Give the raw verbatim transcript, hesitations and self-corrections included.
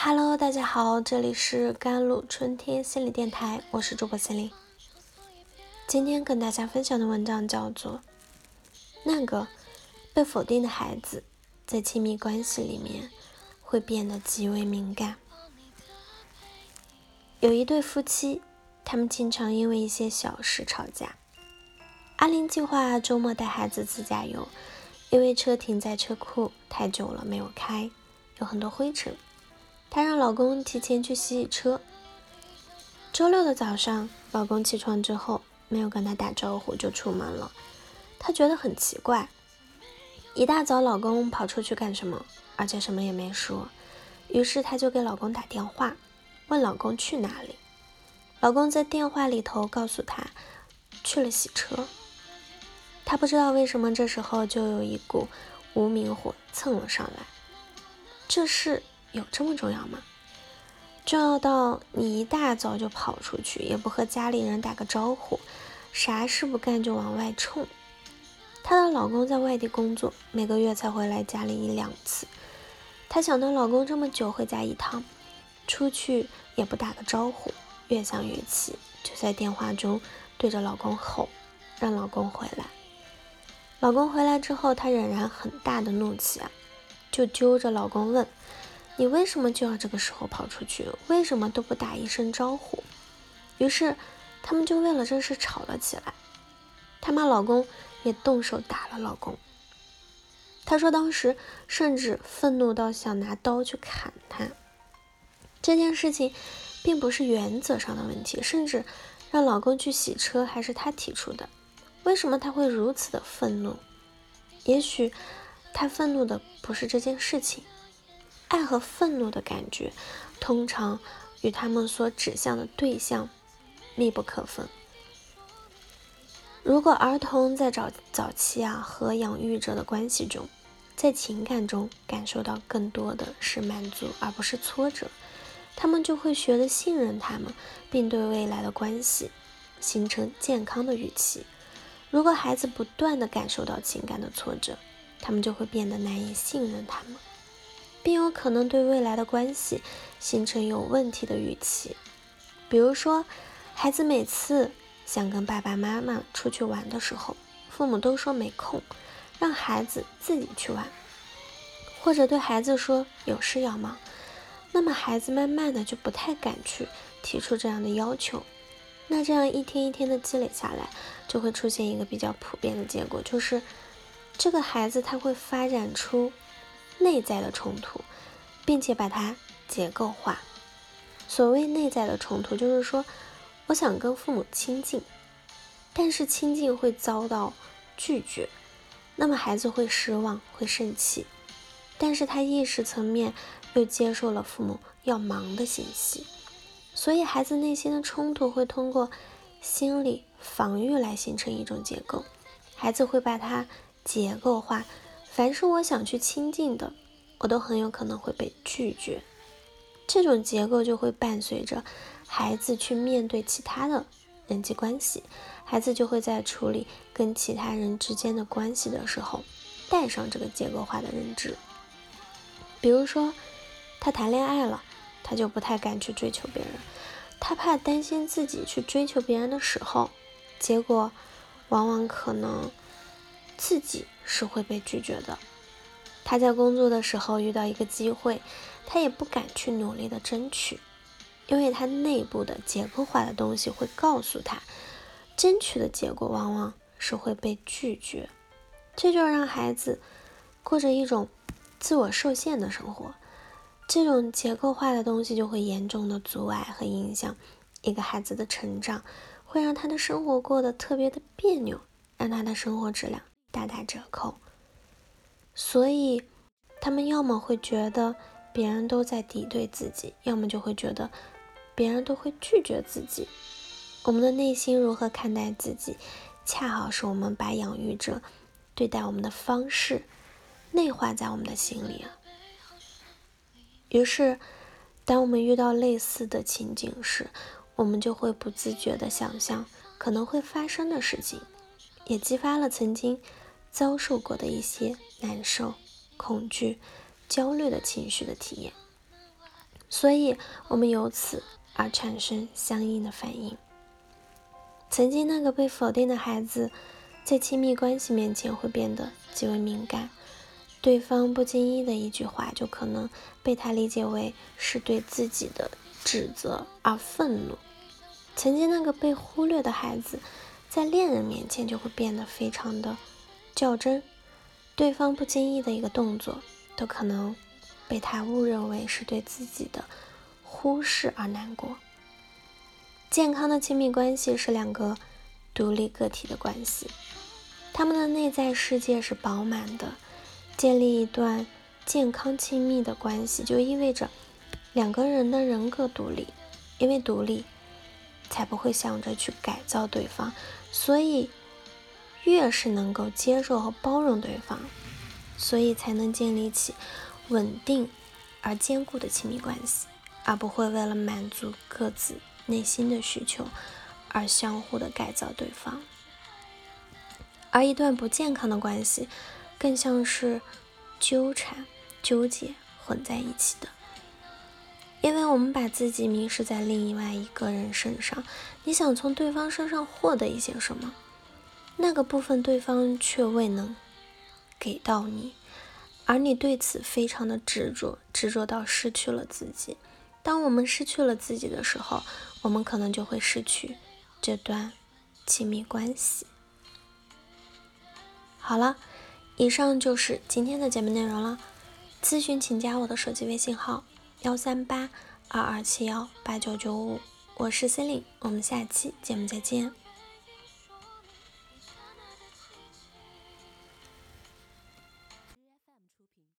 Hello， 大家好，这里是甘露春天心理电台，我是主播 Celine。 今天跟大家分享的文章叫做那个被否定的孩子在亲密关系里面会变得极为敏感。有一对夫妻，他们经常因为一些小事吵架。阿林计划周末带孩子自驾游，因为车停在车库太久了没有开，有很多灰尘，她让老公提前去洗洗车。周六的早上，老公起床之后没有跟她打招呼就出门了，她觉得很奇怪。一大早老公跑出去干什么，而且什么也没说，于是她就给老公打电话，问老公去哪里。老公在电话里头告诉她去了洗车。她不知道为什么这时候就有一股无名火蹭了上来，这事有这么重要吗？重要到你一大早就跑出去，也不和家里人打个招呼，啥事不干就往外冲。她的老公在外地工作，每个月才回来家里一两次。她想到老公这么久回家一趟，出去也不打个招呼，越想越气，就在电话中对着老公吼，让老公回来。老公回来之后，她仍然很大的怒气啊，就揪着老公问，你为什么就要这个时候跑出去？为什么都不打一声招呼？于是他们就为了这事吵了起来。她骂老公，也动手打了老公。她说当时甚至愤怒到想拿刀去砍他。这件事情并不是原则上的问题，甚至让老公去洗车还是她提出的。为什么她会如此的愤怒？也许她愤怒的不是这件事情。爱和愤怒的感觉通常与他们所指向的对象密不可分。如果儿童在早早期啊和养育者的关系中，在情感中感受到更多的是满足而不是挫折，他们就会学着信任他们，并对未来的关系形成健康的预期。如果孩子不断地感受到情感的挫折，他们就会变得难以信任他们，并有可能对未来的关系形成有问题的预期。比如说，孩子每次想跟爸爸妈妈出去玩的时候，父母都说没空，让孩子自己去玩，或者对孩子说有事要忙，那么孩子慢慢的就不太敢去提出这样的要求。那这样一天一天的积累下来，就会出现一个比较普遍的结果，就是这个孩子他会发展出内在的冲突，并且把它结构化。所谓内在的冲突，就是说我想跟父母亲近，但是亲近会遭到拒绝，那么孩子会失望，会生气，但是他意识层面又接受了父母要忙的信息，所以孩子内心的冲突会通过心理防御来形成一种结构。孩子会把它结构化，凡是我想去亲近的，我都很有可能会被拒绝。这种结构就会伴随着孩子去面对其他的人际关系，孩子就会在处理跟其他人之间的关系的时候带上这个结构化的认知。比如说，他谈恋爱了，他就不太敢去追求别人，他怕担心自己去追求别人的时候，结果往往可能自己是会被拒绝的。他在工作的时候遇到一个机会，他也不敢去努力的争取，因为他内部的结构化的东西会告诉他，争取的结果往往是会被拒绝。这就让孩子过着一种自我受限的生活，这种结构化的东西就会严重的阻碍和影响一个孩子的成长，会让他的生活过得特别的别扭，让他的生活质量大打折扣。所以他们要么会觉得别人都在敌对自己，要么就会觉得别人都会拒绝自己。我们的内心如何看待自己，恰好是我们把养育者对待我们的方式内化在我们的心里啊。于是当我们遇到类似的情景时，我们就会不自觉地想象可能会发生的事情，也激发了曾经遭受过的一些难受、恐惧、焦虑的情绪的体验。所以我们由此而产生相应的反应。曾经那个被否定的孩子，在亲密关系面前会变得极为敏感，对方不经意的一句话就可能被他理解为是对自己的指责而愤怒。曾经那个被忽略的孩子，在恋人面前就会变得非常的较真，对方不经意的一个动作都可能被他误认为是对自己的忽视而难过。健康的亲密关系是两个独立个体的关系，他们的内在世界是饱满的。建立一段健康亲密的关系，就意味着两个人的人格独立，因为独立才不会想着去改造对方，所以越是能够接受和包容对方，所以才能建立起稳定而坚固的亲密关系，而不会为了满足各自内心的需求而相互的改造对方。而一段不健康的关系更像是纠缠纠结混在一起的，因为我们把自己迷失在另外一个人身上，你想从对方身上获得一些什么，那个部分对方却未能给到你，而你对此非常的执着，执着到失去了自己。当我们失去了自己的时候，我们可能就会失去这段亲密关系。好了，以上就是今天的节目内容了。咨询请加我的手机微信号幺三八二二七幺八九九五，我是Celine，我们下期节目再见。